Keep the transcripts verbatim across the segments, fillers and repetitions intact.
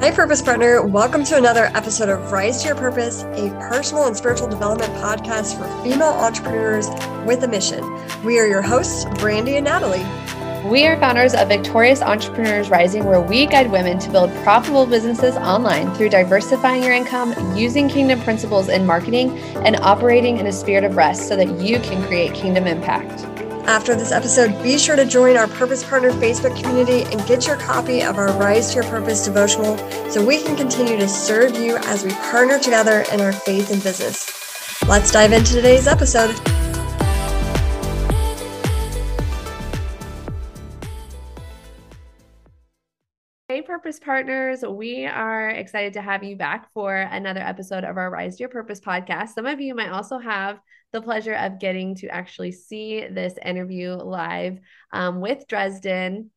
Hi, Purpose Partner. Welcome to another episode of Rise to Your Purpose, a personal and spiritual development podcast for female entrepreneurs with a mission. We are your hosts, Brandy and Natalie. We are founders of Victorious Entrepreneurs Rising, where we guide women to build profitable businesses online through diversifying your income, using kingdom principles in marketing, and operating in a spirit of rest so that you can create kingdom impact. After this episode, be sure to join our Purpose Partner Facebook community and get your copy of our Rise to Your Purpose devotional so we can continue to serve you as we partner together in our faith and business. Let's dive into today's episode. Hey, Purpose Partners. We are excited to have you back for another episode of our Rise to Your Purpose podcast. Some of you might also have the pleasure of getting to actually see this interview live um, with Drezden,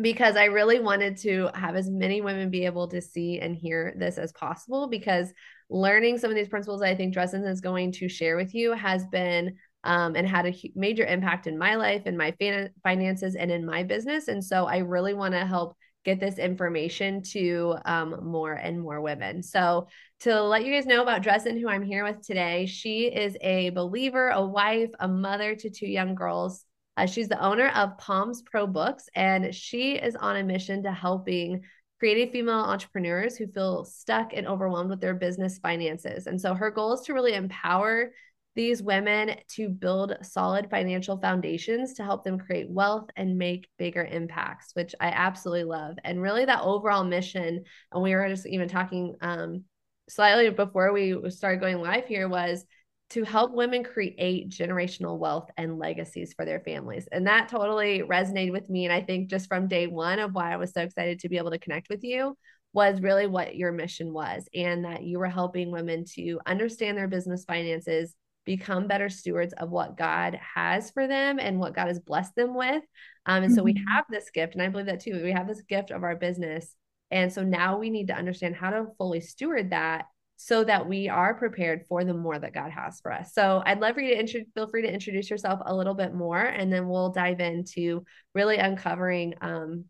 because I really wanted to have as many women be able to see and hear this as possible, because learning some of these principles that I think Drezden is going to share with you has been um, and had a major impact in my life and my fin- finances and in my business. And so I really want to help get this information to um, more and more women. So to let you guys know about Drezden, who I'm here with today, she is a believer, a wife, a mother to two young girls. Uh, she's the owner of Palms Pro Books, and she is on a mission to helping creative female entrepreneurs who feel stuck and overwhelmed with their business finances. And so her goal is to really empower these women to build solid financial foundations to help them create wealth and make bigger impacts, which I absolutely love. And really that overall mission, and we were just even talking um, slightly before we started going live here, was to help women create generational wealth and legacies for their families. And that totally resonated with me. And I think just from day one of why I was so excited to be able to connect with you was really what your mission was, and that you were helping women to understand their business finances, become better stewards of what God has for them and what God has blessed them with. Um, and so we have this gift, and I believe that too, we have this gift of our business. And so now we need to understand how to fully steward that so that we are prepared for the more that God has for us. So I'd love for you to intro- feel free to introduce yourself a little bit more, and then we'll dive into really uncovering um,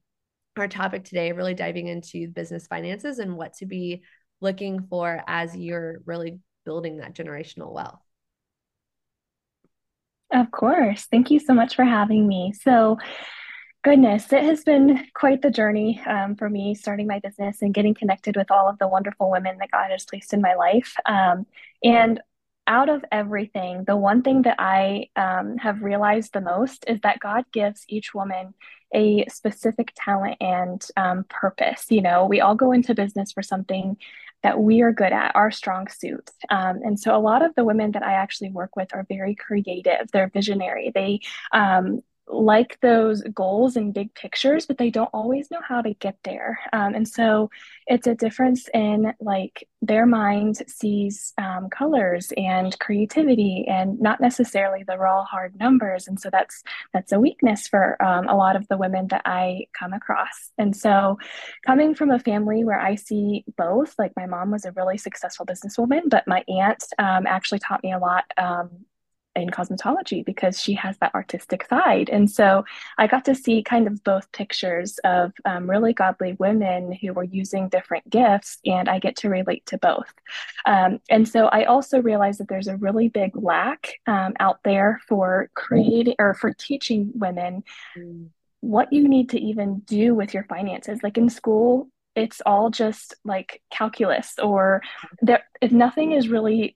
our topic today, really diving into business finances and what to be looking for as you're really building that generational wealth. Of course. Thank you so much for having me. So, goodness, it has been quite the journey um, for me, starting my business and getting connected with all of the wonderful women that God has placed in my life. Um, and out of everything, the one thing that I um, have realized the most is that God gives each woman a specific talent and um, purpose. You know, we all go into business for something that we are good at, our strong suits. Um, and so a lot of the women that I actually work with are very creative. They're visionary. They um, like those goals and big pictures, but they don't always know how to get there. Um, and so it's a difference in, like, their mind sees um, colors and creativity and not necessarily the raw hard numbers. And so that's, that's a weakness for um, a lot of the women that I come across. And so coming from a family where I see both, like, my mom was a really successful businesswoman, but my aunt um, actually taught me a lot um, in cosmetology, because she has that artistic side. And so I got to see kind of both pictures of um, really godly women who were using different gifts, and I get to relate to both. Um, and so I also realized that there's a really big lack um, out there for creating or for teaching women what you need to even do with your finances. Like, in school, it's all just like calculus, or there, if nothing is really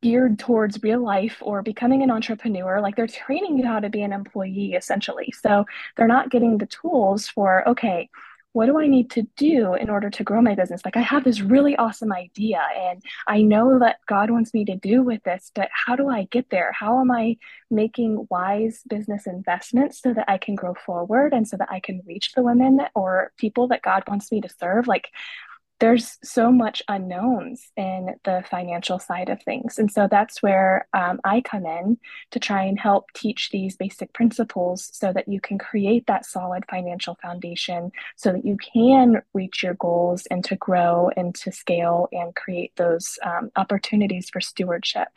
geared towards real life or becoming an entrepreneur. Like, they're training you how to be an employee, essentially. So they're not getting the tools for, okay, what do I need to do in order to grow my business? Like, I have this really awesome idea and I know that God wants me to do with this, but how do I get there? How am I making wise business investments so that I can grow forward and so that I can reach the women or people that God wants me to serve? Like, there's so much unknowns in the financial side of things. And so that's where um, I come in to try and help teach these basic principles so that you can create that solid financial foundation so that you can reach your goals and to grow and to scale and create those um, opportunities for stewardship.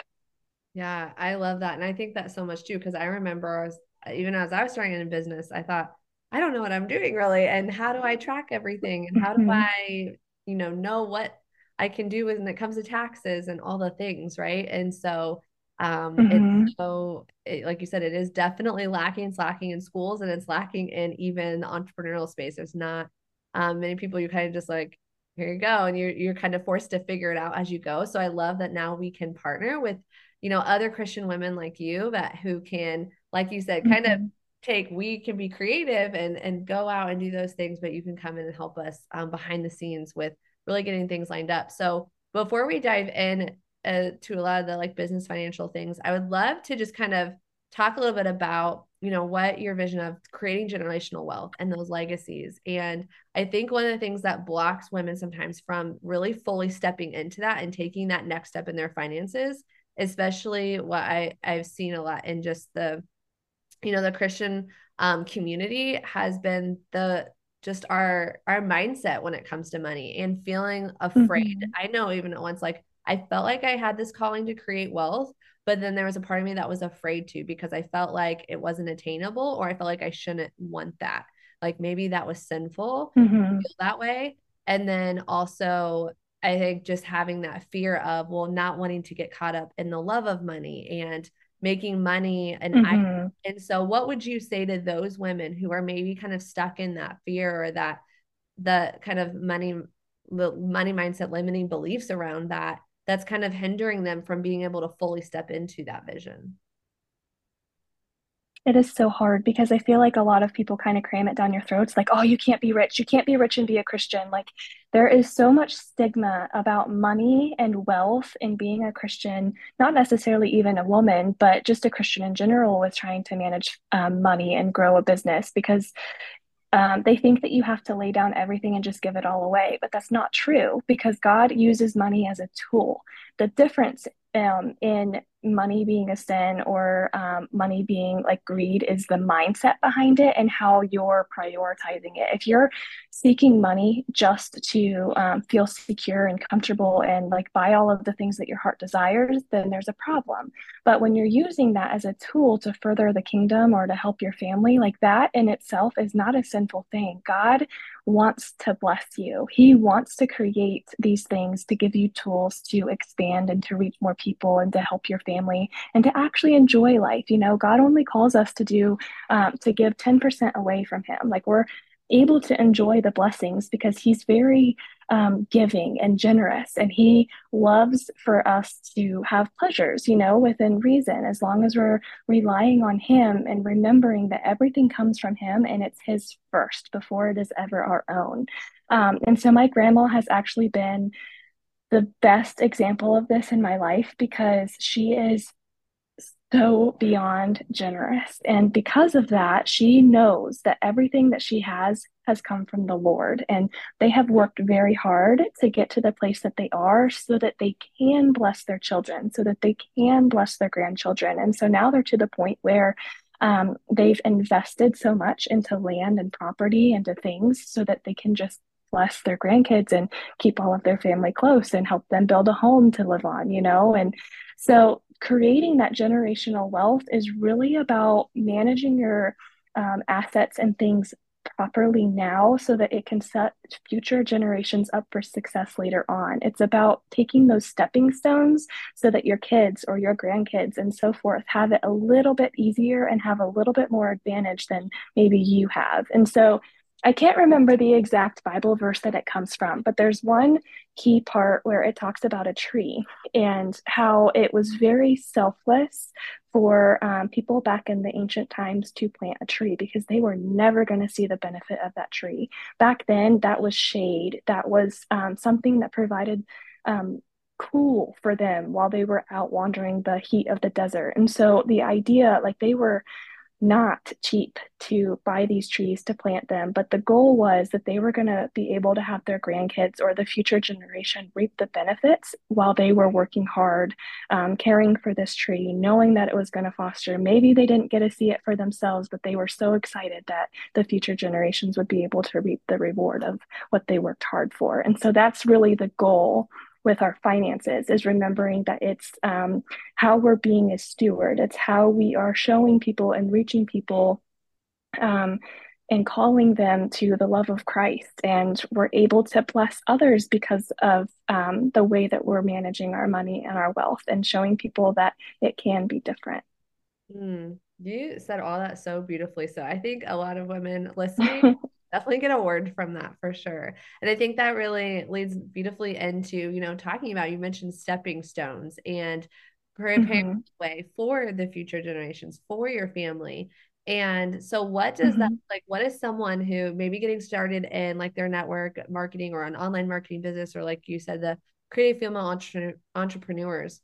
Yeah, I love that. And I think that so much too, because I remember I was, even as I was starting in business, I thought, I don't know what I'm doing really. And how do I track everything? And how do mm-hmm. I, you know, know what I can do when it comes to taxes and all the things. Right. And so, um, mm-hmm. it's so it, like you said, it is definitely lacking. It's lacking in schools, and it's lacking in even the entrepreneurial space. There's not um, many people. You kind of just like, here you go. And you're, you're kind of forced to figure it out as you go. So I love that now we can partner with, you know, other Christian women like you that who can, like you said, kind mm-hmm. of take, we can be creative and, and go out and do those things, but you can come in and help us um, behind the scenes with really getting things lined up. So before we dive in uh, to a lot of the like business financial things, I would love to just kind of talk a little bit about, you know, what your vision of creating generational wealth and those legacies. And I think one of the things that blocks women sometimes from really fully stepping into that and taking that next step in their finances, especially what I, I've seen a lot in just the, you know, the Christian um, community has been the, just our, our mindset when it comes to money and feeling afraid. Mm-hmm. I know even at once, like I felt like I had this calling to create wealth, but then there was a part of me that was afraid to, because I felt like it wasn't attainable, or I felt like I shouldn't want that. Like maybe that was sinful mm-hmm. I feel that way. And then also I think just having that fear of, well, not wanting to get caught up in the love of money and making money. And mm-hmm. I, and so what would you say to those women who are maybe kind of stuck in that fear or that the kind of money, money mindset, limiting beliefs around that, that's kind of hindering them from being able to fully step into that vision? It is so hard, because I feel like a lot of people kind of cram it down your throats. Like, oh, you can't be rich. You can't be rich and be a Christian. Like there is so much stigma about money and wealth and being a Christian, not necessarily even a woman, but just a Christian in general with trying to manage um, money and grow a business, because Um, they think that you have to lay down everything and just give it all away. But that's not true, because God uses money as a tool. The difference um, in money being a sin or um, money being like greed is the mindset behind it and how you're prioritizing it. If you're seeking money just to um, feel secure and comfortable and like buy all of the things that your heart desires, then there's a problem. But when you're using that as a tool to further the kingdom or to help your family, like that in itself is not a sinful thing. God wants to bless you. He wants to create these things to give you tools to expand and to reach more people and to help your family. family and to actually enjoy life. You know, God only calls us to do, um, to give ten percent away from him. Like we're able to enjoy the blessings because he's very um, giving and generous, and he loves for us to have pleasures, you know, within reason, as long as we're relying on him and remembering that everything comes from him and it's his first before it is ever our own. Um, and so my grandma has actually been the best example of this in my life, because she is so beyond generous. And because of that, she knows that everything that she has has come from the Lord. And they have worked very hard to get to the place that they are so that they can bless their children, so that they can bless their grandchildren. And so now they're to the point where um, they've invested so much into land and property and to things so that they can just bless their grandkids and keep all of their family close and help them build a home to live on, you know? And so creating that generational wealth is really about managing your um, assets and things properly now so that it can set future generations up for success later on. It's about taking those stepping stones so that your kids or your grandkids and so forth have it a little bit easier and have a little bit more advantage than maybe you have. And so I can't remember the exact Bible verse that it comes from, but there's one key part where it talks about a tree and how it was very selfless for um, people back in the ancient times to plant a tree because they were never going to see the benefit of that tree. Back then, that was shade. That was um, something that provided um, cool for them while they were out wandering the heat of the desert. And so the idea, like they were not cheap to buy these trees to plant them, but the goal was that they were going to be able to have their grandkids or the future generation reap the benefits while they were working hard, um, caring for this tree, knowing that it was going to foster. Maybe they didn't get to see it for themselves, but they were so excited that the future generations would be able to reap the reward of what they worked hard for. And so that's really the goal with our finances, is remembering that it's um, how we're being a steward. It's how we are showing people and reaching people um, and calling them to the love of Christ. And we're able to bless others because of um, the way that we're managing our money and our wealth and showing people that it can be different. Mm, you said all that so beautifully. So I think a lot of women listening definitely get a word from that for sure. And I think that really leads beautifully into, you know, talking about, you mentioned stepping stones and preparing mm-hmm. the way for the future generations, for your family. And so what does mm-hmm. that, like, what is someone who maybe getting started in like their network marketing or an online marketing business, or like you said, the creative female entre- entrepreneurs,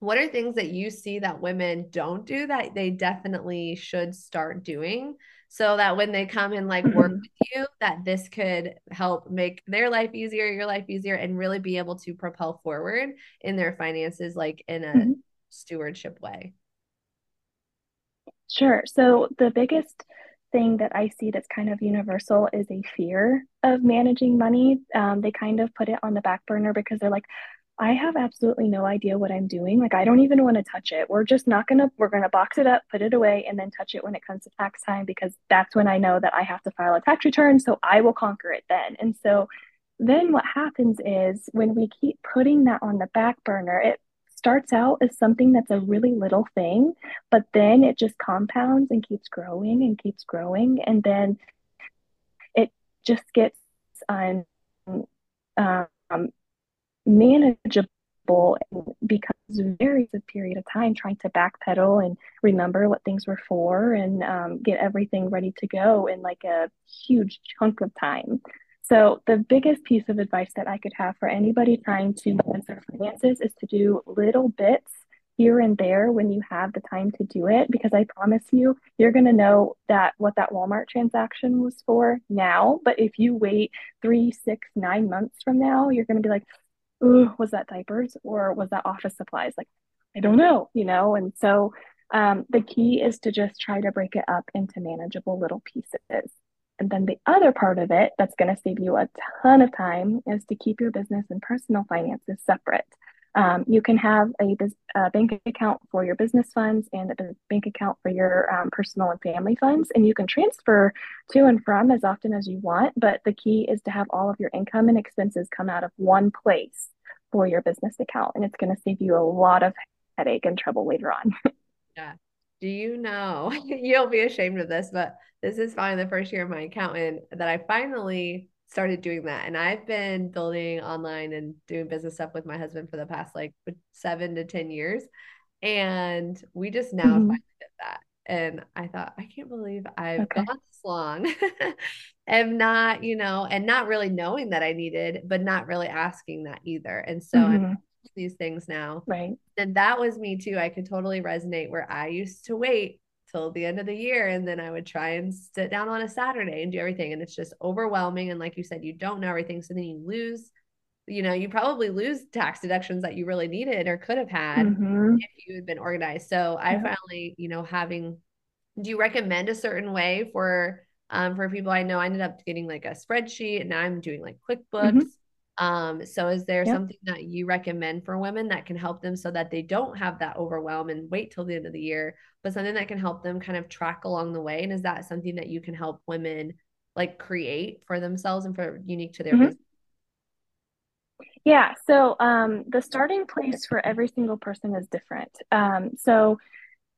what are things that you see that women don't do that they definitely should start doing so that when they come and like work mm-hmm. with you, that this could help make their life easier, your life easier, and really be able to propel forward in their finances, like in a mm-hmm. stewardship way? Sure. So the biggest thing that I see that's kind of universal is a fear of managing money. Um, they kind of put it on the back burner because they're like, I have absolutely no idea what I'm doing. Like, I don't even want to touch it. We're just not going to, we're going to box it up, put it away, and then touch it when it comes to tax time, because that's when I know that I have to file a tax return. So I will conquer it then. And so then what happens is when we keep putting that on the back burner, it starts out as something that's a really little thing, but then it just compounds and keeps growing and keeps growing. And then it just gets um, um, manageable and becomes very a period of time trying to backpedal and remember what things were for and um, get everything ready to go in like a huge chunk of time. So the biggest piece of advice that I could have for anybody trying to manage their finances is to do little bits here and there when you have the time to do it, because I promise you, you're going to know that what that Walmart transaction was for now. But if you wait three, six, nine months from now, you're going to be like, ooh, was that diapers or was that office supplies? Like, I don't know, you know? And so um, the key is to just try to break it up into manageable little pieces. And then the other part of it that's going to save you a ton of time is to keep your business and personal finances separate. Um, you can have a, a bank account for your business funds and a bank account for your um, personal and family funds, and you can transfer to and from as often as you want. But the key is to have all of your income and expenses come out of one place for your business account, and it's going to save you a lot of headache and trouble later on. Yeah. Do you know, you'll be ashamed of this, but this is finally the first year of my accountant that I finally started doing that. And I've been building online and doing business stuff with my husband for the past like seven to ten years. And we just now mm-hmm. finally did that. And I thought, I can't believe I've okay. gone this long and not, you know, and not really knowing that I needed, but not really asking that either. And so mm-hmm. I'm these things now. Right. And that was me too. I could totally resonate where I used to wait till the end of the year. And then I would try and sit down on a Saturday and do everything. And it's just overwhelming. And like you said, you don't know everything. So then you lose, you know, you probably lose tax deductions that you really needed or could have had mm-hmm. if you had been organized. So yeah. I finally, you know, having, do you recommend a certain way for, um, for people? I know I ended up getting like a spreadsheet, and now I'm doing like QuickBooks. Mm-hmm. Um, so is there yep. something that you recommend for women that can help them so that they don't have that overwhelm and wait till the end of the year, but something that can help them kind of track along the way? And is that something that you can help women like create for themselves and for unique to their mm-hmm. business? Yeah. So, um, the starting place for every single person is different. Um, so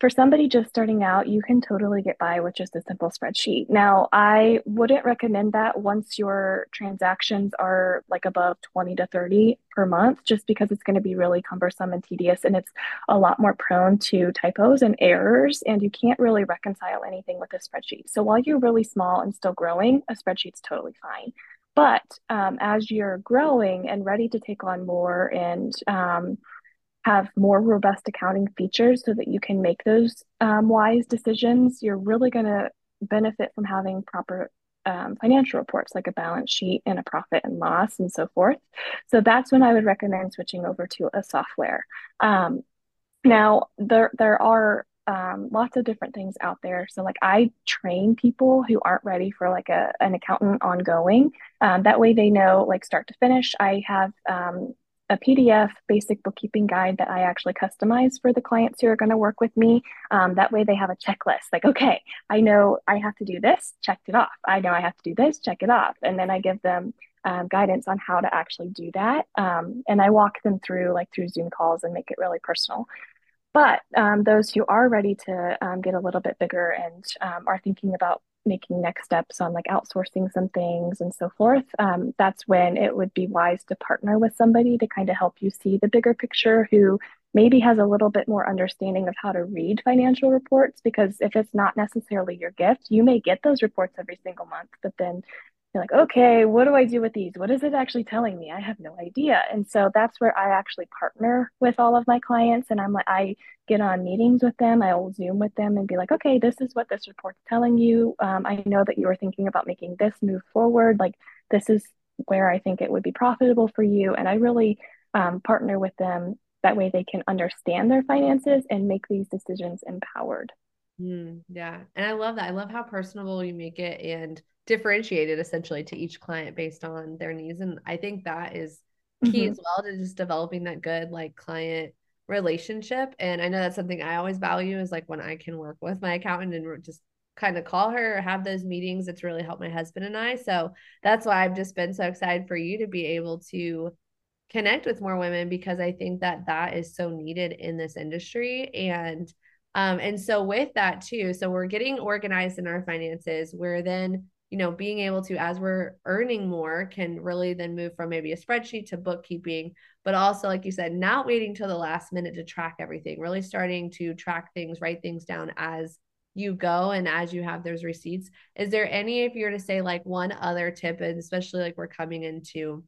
for somebody just starting out, you can totally get by with just a simple spreadsheet. Now, I wouldn't recommend that once your transactions are like above twenty to thirty per month, just because it's going to be really cumbersome and tedious, and it's a lot more prone to typos and errors, and you can't really reconcile anything with a spreadsheet. So while you're really small and still growing, a spreadsheet's totally fine. But um, as you're growing and ready to take on more and um, have more robust accounting features so that you can make those um, wise decisions, you're really going to benefit from having proper um, financial reports, like a balance sheet and a profit and loss and so forth. So that's when I would recommend switching over to a software. Um, now, there there are um, lots of different things out there. So like I train people who aren't ready for like a an accountant ongoing. Um, that way they know like start to finish. I have... Um, a P D F basic bookkeeping guide that I actually customize for the clients who are going to work with me. Um, that way they have a checklist, like, okay, I know I have to do this, checked it off. I know I have to do this, check it off. And then I give them um, guidance on how to actually do that. Um, and I walk them through like through Zoom calls and make it really personal. But um, those who are ready to um, get a little bit bigger and um, are thinking about making next steps on like outsourcing some things and so forth, um, that's when it would be wise to partner with somebody to kind of help you see the bigger picture, who maybe has a little bit more understanding of how to read financial reports, because if it's not necessarily your gift, you may get those reports every single month, but then you're like, okay, what do I do with these? What is it actually telling me? I have no idea. And so that's where I actually partner with all of my clients. And I'm like, I get on meetings with them. I'll Zoom with them and be like, okay, this is what this report's telling you. Um, I know that you were thinking about making this move forward. Like, this is where I think it would be profitable for you. And I really um, partner with them. That way they can understand their finances and make these decisions empowered. Mm, yeah. And I love that. I love how personable you make it and differentiated essentially to each client based on their needs. And I think that is key mm-hmm. as well to just developing that good, like, client relationship. And I know that's something I always value is like when I can work with my accountant and just kind of call her or have those meetings, it's really helped my husband and I. So that's why I've just been so excited for you to be able to connect with more women, because I think that that is so needed in this industry. And Um, and so with that too, so we're getting organized in our finances. We're then, you know, being able to, as we're earning more, can really then move from maybe a spreadsheet to bookkeeping, but also, like you said, not waiting till the last minute to track everything, really starting to track things, write things down as you go. And as you have those receipts, is there any, if you were to say like one other tip, and especially like we're coming into,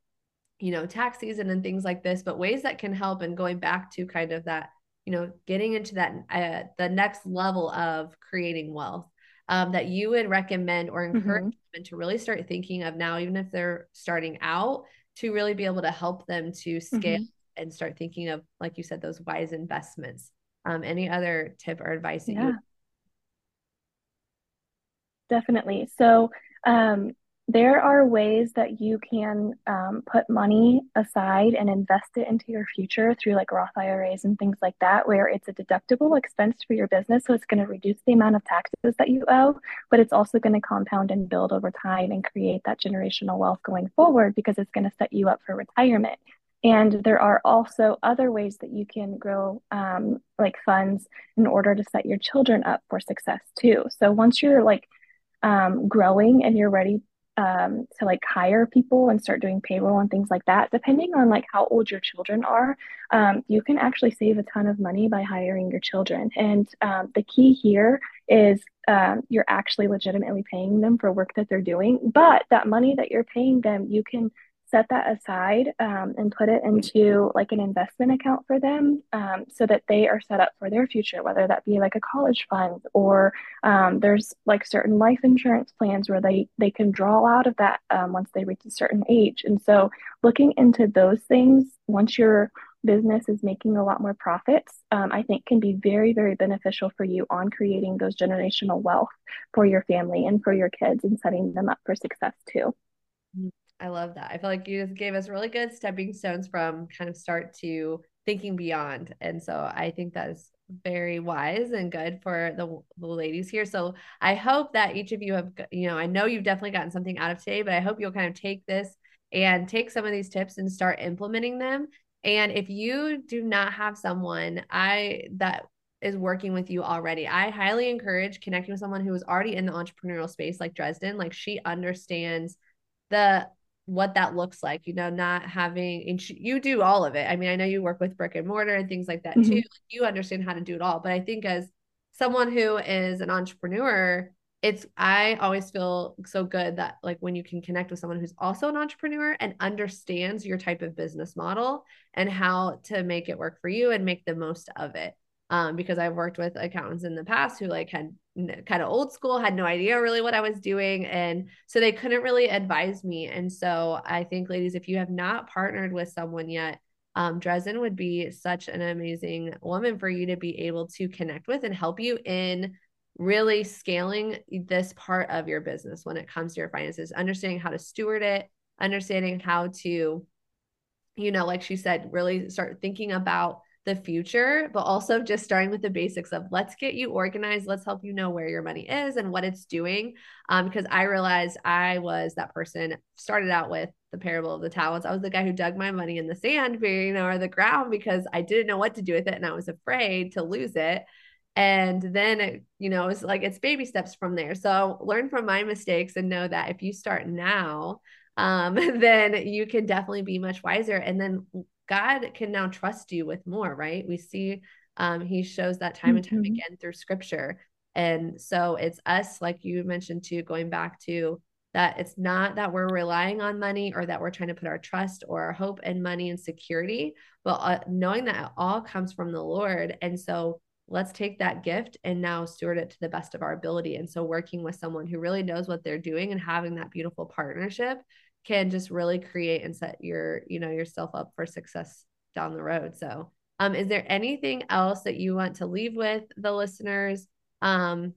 you know, tax season and things like this, but ways that can help, and going back to kind of that, you know, getting into that, uh, the next level of creating wealth, um, that you would recommend or encourage mm-hmm. them to really start thinking of now, even if they're starting out, to really be able to help them to scale mm-hmm. and start thinking of, like you said, those wise investments. Um, any other tip or advice? That yeah. you- Definitely. So, um, there are ways that you can um, put money aside and invest it into your future through like Roth I R As and things like that, where it's a deductible expense for your business. So it's going to reduce the amount of taxes that you owe, but it's also going to compound and build over time and create that generational wealth going forward, because it's going to set you up for retirement. And there are also other ways that you can grow um, like funds in order to set your children up for success too. So once you're like um, growing and you're ready um, to like hire people and start doing payroll and things like that, depending on like how old your children are, um, you can actually save a ton of money by hiring your children. And, um, the key here is, um, you're actually legitimately paying them for work that they're doing, but that money that you're paying them, you can set that aside, um, and put it into like an investment account for them, um, so that they are set up for their future, whether that be like a college fund or um, there's like certain life insurance plans where they, they can draw out of that um, once they reach a certain age. And so looking into those things, once your business is making a lot more profits, um, I think can be very, very beneficial for you on creating those generational wealth for your family and for your kids and setting them up for success too. Mm-hmm. I love that. I feel like you just gave us really good stepping stones from kind of start to thinking beyond. And so I think that is very wise and good for the, the ladies here. So I hope that each of you have, you know, I know you've definitely gotten something out of today, but I hope you'll kind of take this and take some of these tips and start implementing them. And if you do not have someone I that is working with you already, I highly encourage connecting with someone who is already in the entrepreneurial space, like Drezden. Like, she understands the what that looks like, you know, not having, and you do all of it. I mean, I know you work with brick and mortar and things like that mm-hmm. too. Like, you understand how to do it all. But I think as someone who is an entrepreneur, it's, I always feel so good that like when you can connect with someone who's also an entrepreneur and understands your type of business model and how to make it work for you and make the most of it. Um, because I've worked with accountants in the past who like had kind of old school, had no idea really what I was doing. And so they couldn't really advise me. And so I think, ladies, if you have not partnered with someone yet, um, Drezden would be such an amazing woman for you to be able to connect with and help you in really scaling this part of your business when it comes to your finances, understanding how to steward it, understanding how to you know, like she said, really start thinking about the future, but also just starting with the basics of let's get you organized. Let's help you know where your money is and what it's doing. Um, because I realized I was that person, started out with the parable of the talents. I was the guy who dug my money in the sand, you know, or the ground, because I didn't know what to do with it. And I was afraid to lose it. And then, it, you know, it's like, it's baby steps from there. So learn from my mistakes and know that if you start now, um, then you can definitely be much wiser. And then God can now trust you with more, right? We see, um, he shows that time and time mm-hmm. again through scripture. And so it's us, like you mentioned too, going back to that. It's not that we're relying on money or that we're trying to put our trust or our hope in money and security, but uh, knowing that it all comes from the Lord. And so let's take that gift and now steward it to the best of our ability. And so working with someone who really knows what they're doing and having that beautiful partnership can just really create and set your, you know, yourself up for success down the road. So, um, is there anything else that you want to leave with the listeners? Um,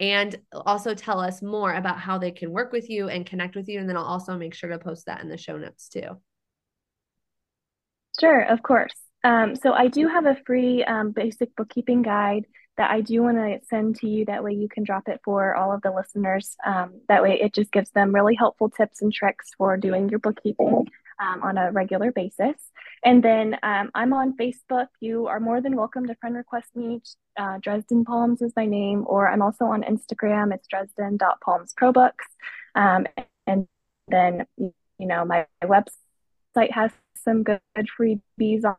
and also tell us more about how they can work with you and connect with you. And then I'll also make sure to post that in the show notes too. Sure. Of course. Um, so I do have a free, um, basic bookkeeping guide that I do want to send to you. That way you can drop it for all of the listeners. Um, that way it just gives them really helpful tips and tricks for doing your bookkeeping um, on a regular basis. And then um, I'm on Facebook. You are more than welcome to friend request me. Uh, Drezden Palms is my name, or I'm also on Instagram. It's Drezden.Palms Pro Books. Um, and then, you know, my website has some good freebies on,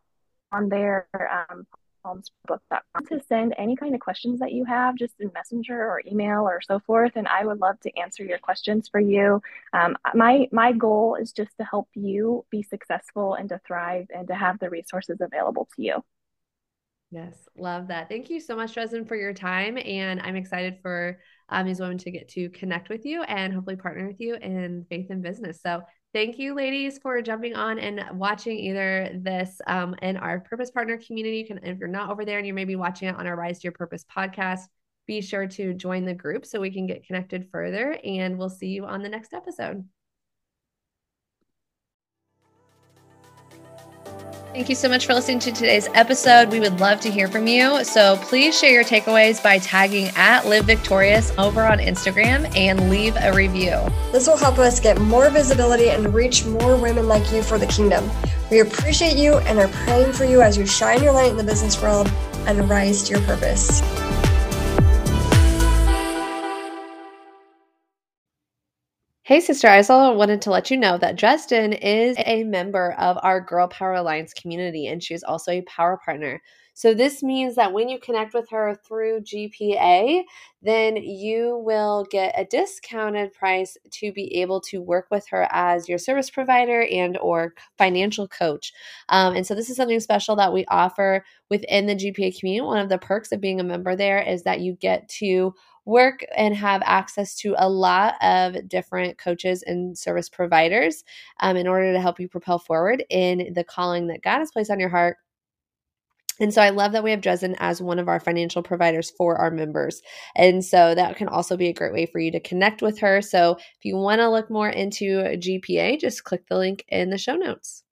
on there. Um, palms book dot com to send any kind of questions that you have just in Messenger or email or so forth, and I would love to answer your questions for you. Um, my my goal is just to help you be successful and to thrive and to have the resources available to you. Yes, love that. Thank you so much, Drezden, for your time, and I'm excited for um, these women to get to connect with you and hopefully partner with you in faith and business. So thank you, ladies, for jumping on and watching either this um, in our Purpose Partner community. You can, if you're not over there and you're maybe watching it on our Rise to Your Purpose podcast, be sure to join the group so we can get connected further, and we'll see you on the next episode. Thank you so much for listening to today's episode. We would love to hear from you. So please share your takeaways by tagging at Live Victorious over on Instagram and leave a review. This will help us get more visibility and reach more women like you for the kingdom. We appreciate you and are praying for you as you shine your light in the business world and rise to your purpose. Hey, sister, I also wanted to let you know that Drezden is a member of our Girl Power Alliance community, and she's also a power partner. So this means that when you connect with her through G P A, then you will get a discounted price to be able to work with her as your service provider and or financial coach. Um, and so this is something special that we offer within the G P A community. One of the perks of being a member there is that you get to work and have access to a lot of different coaches and service providers um, in order to help you propel forward in the calling that God has placed on your heart. And so I love that we have Drezden as one of our financial providers for our members. And so that can also be a great way for you to connect with her. So if you want to look more into G P A, just click the link in the show notes.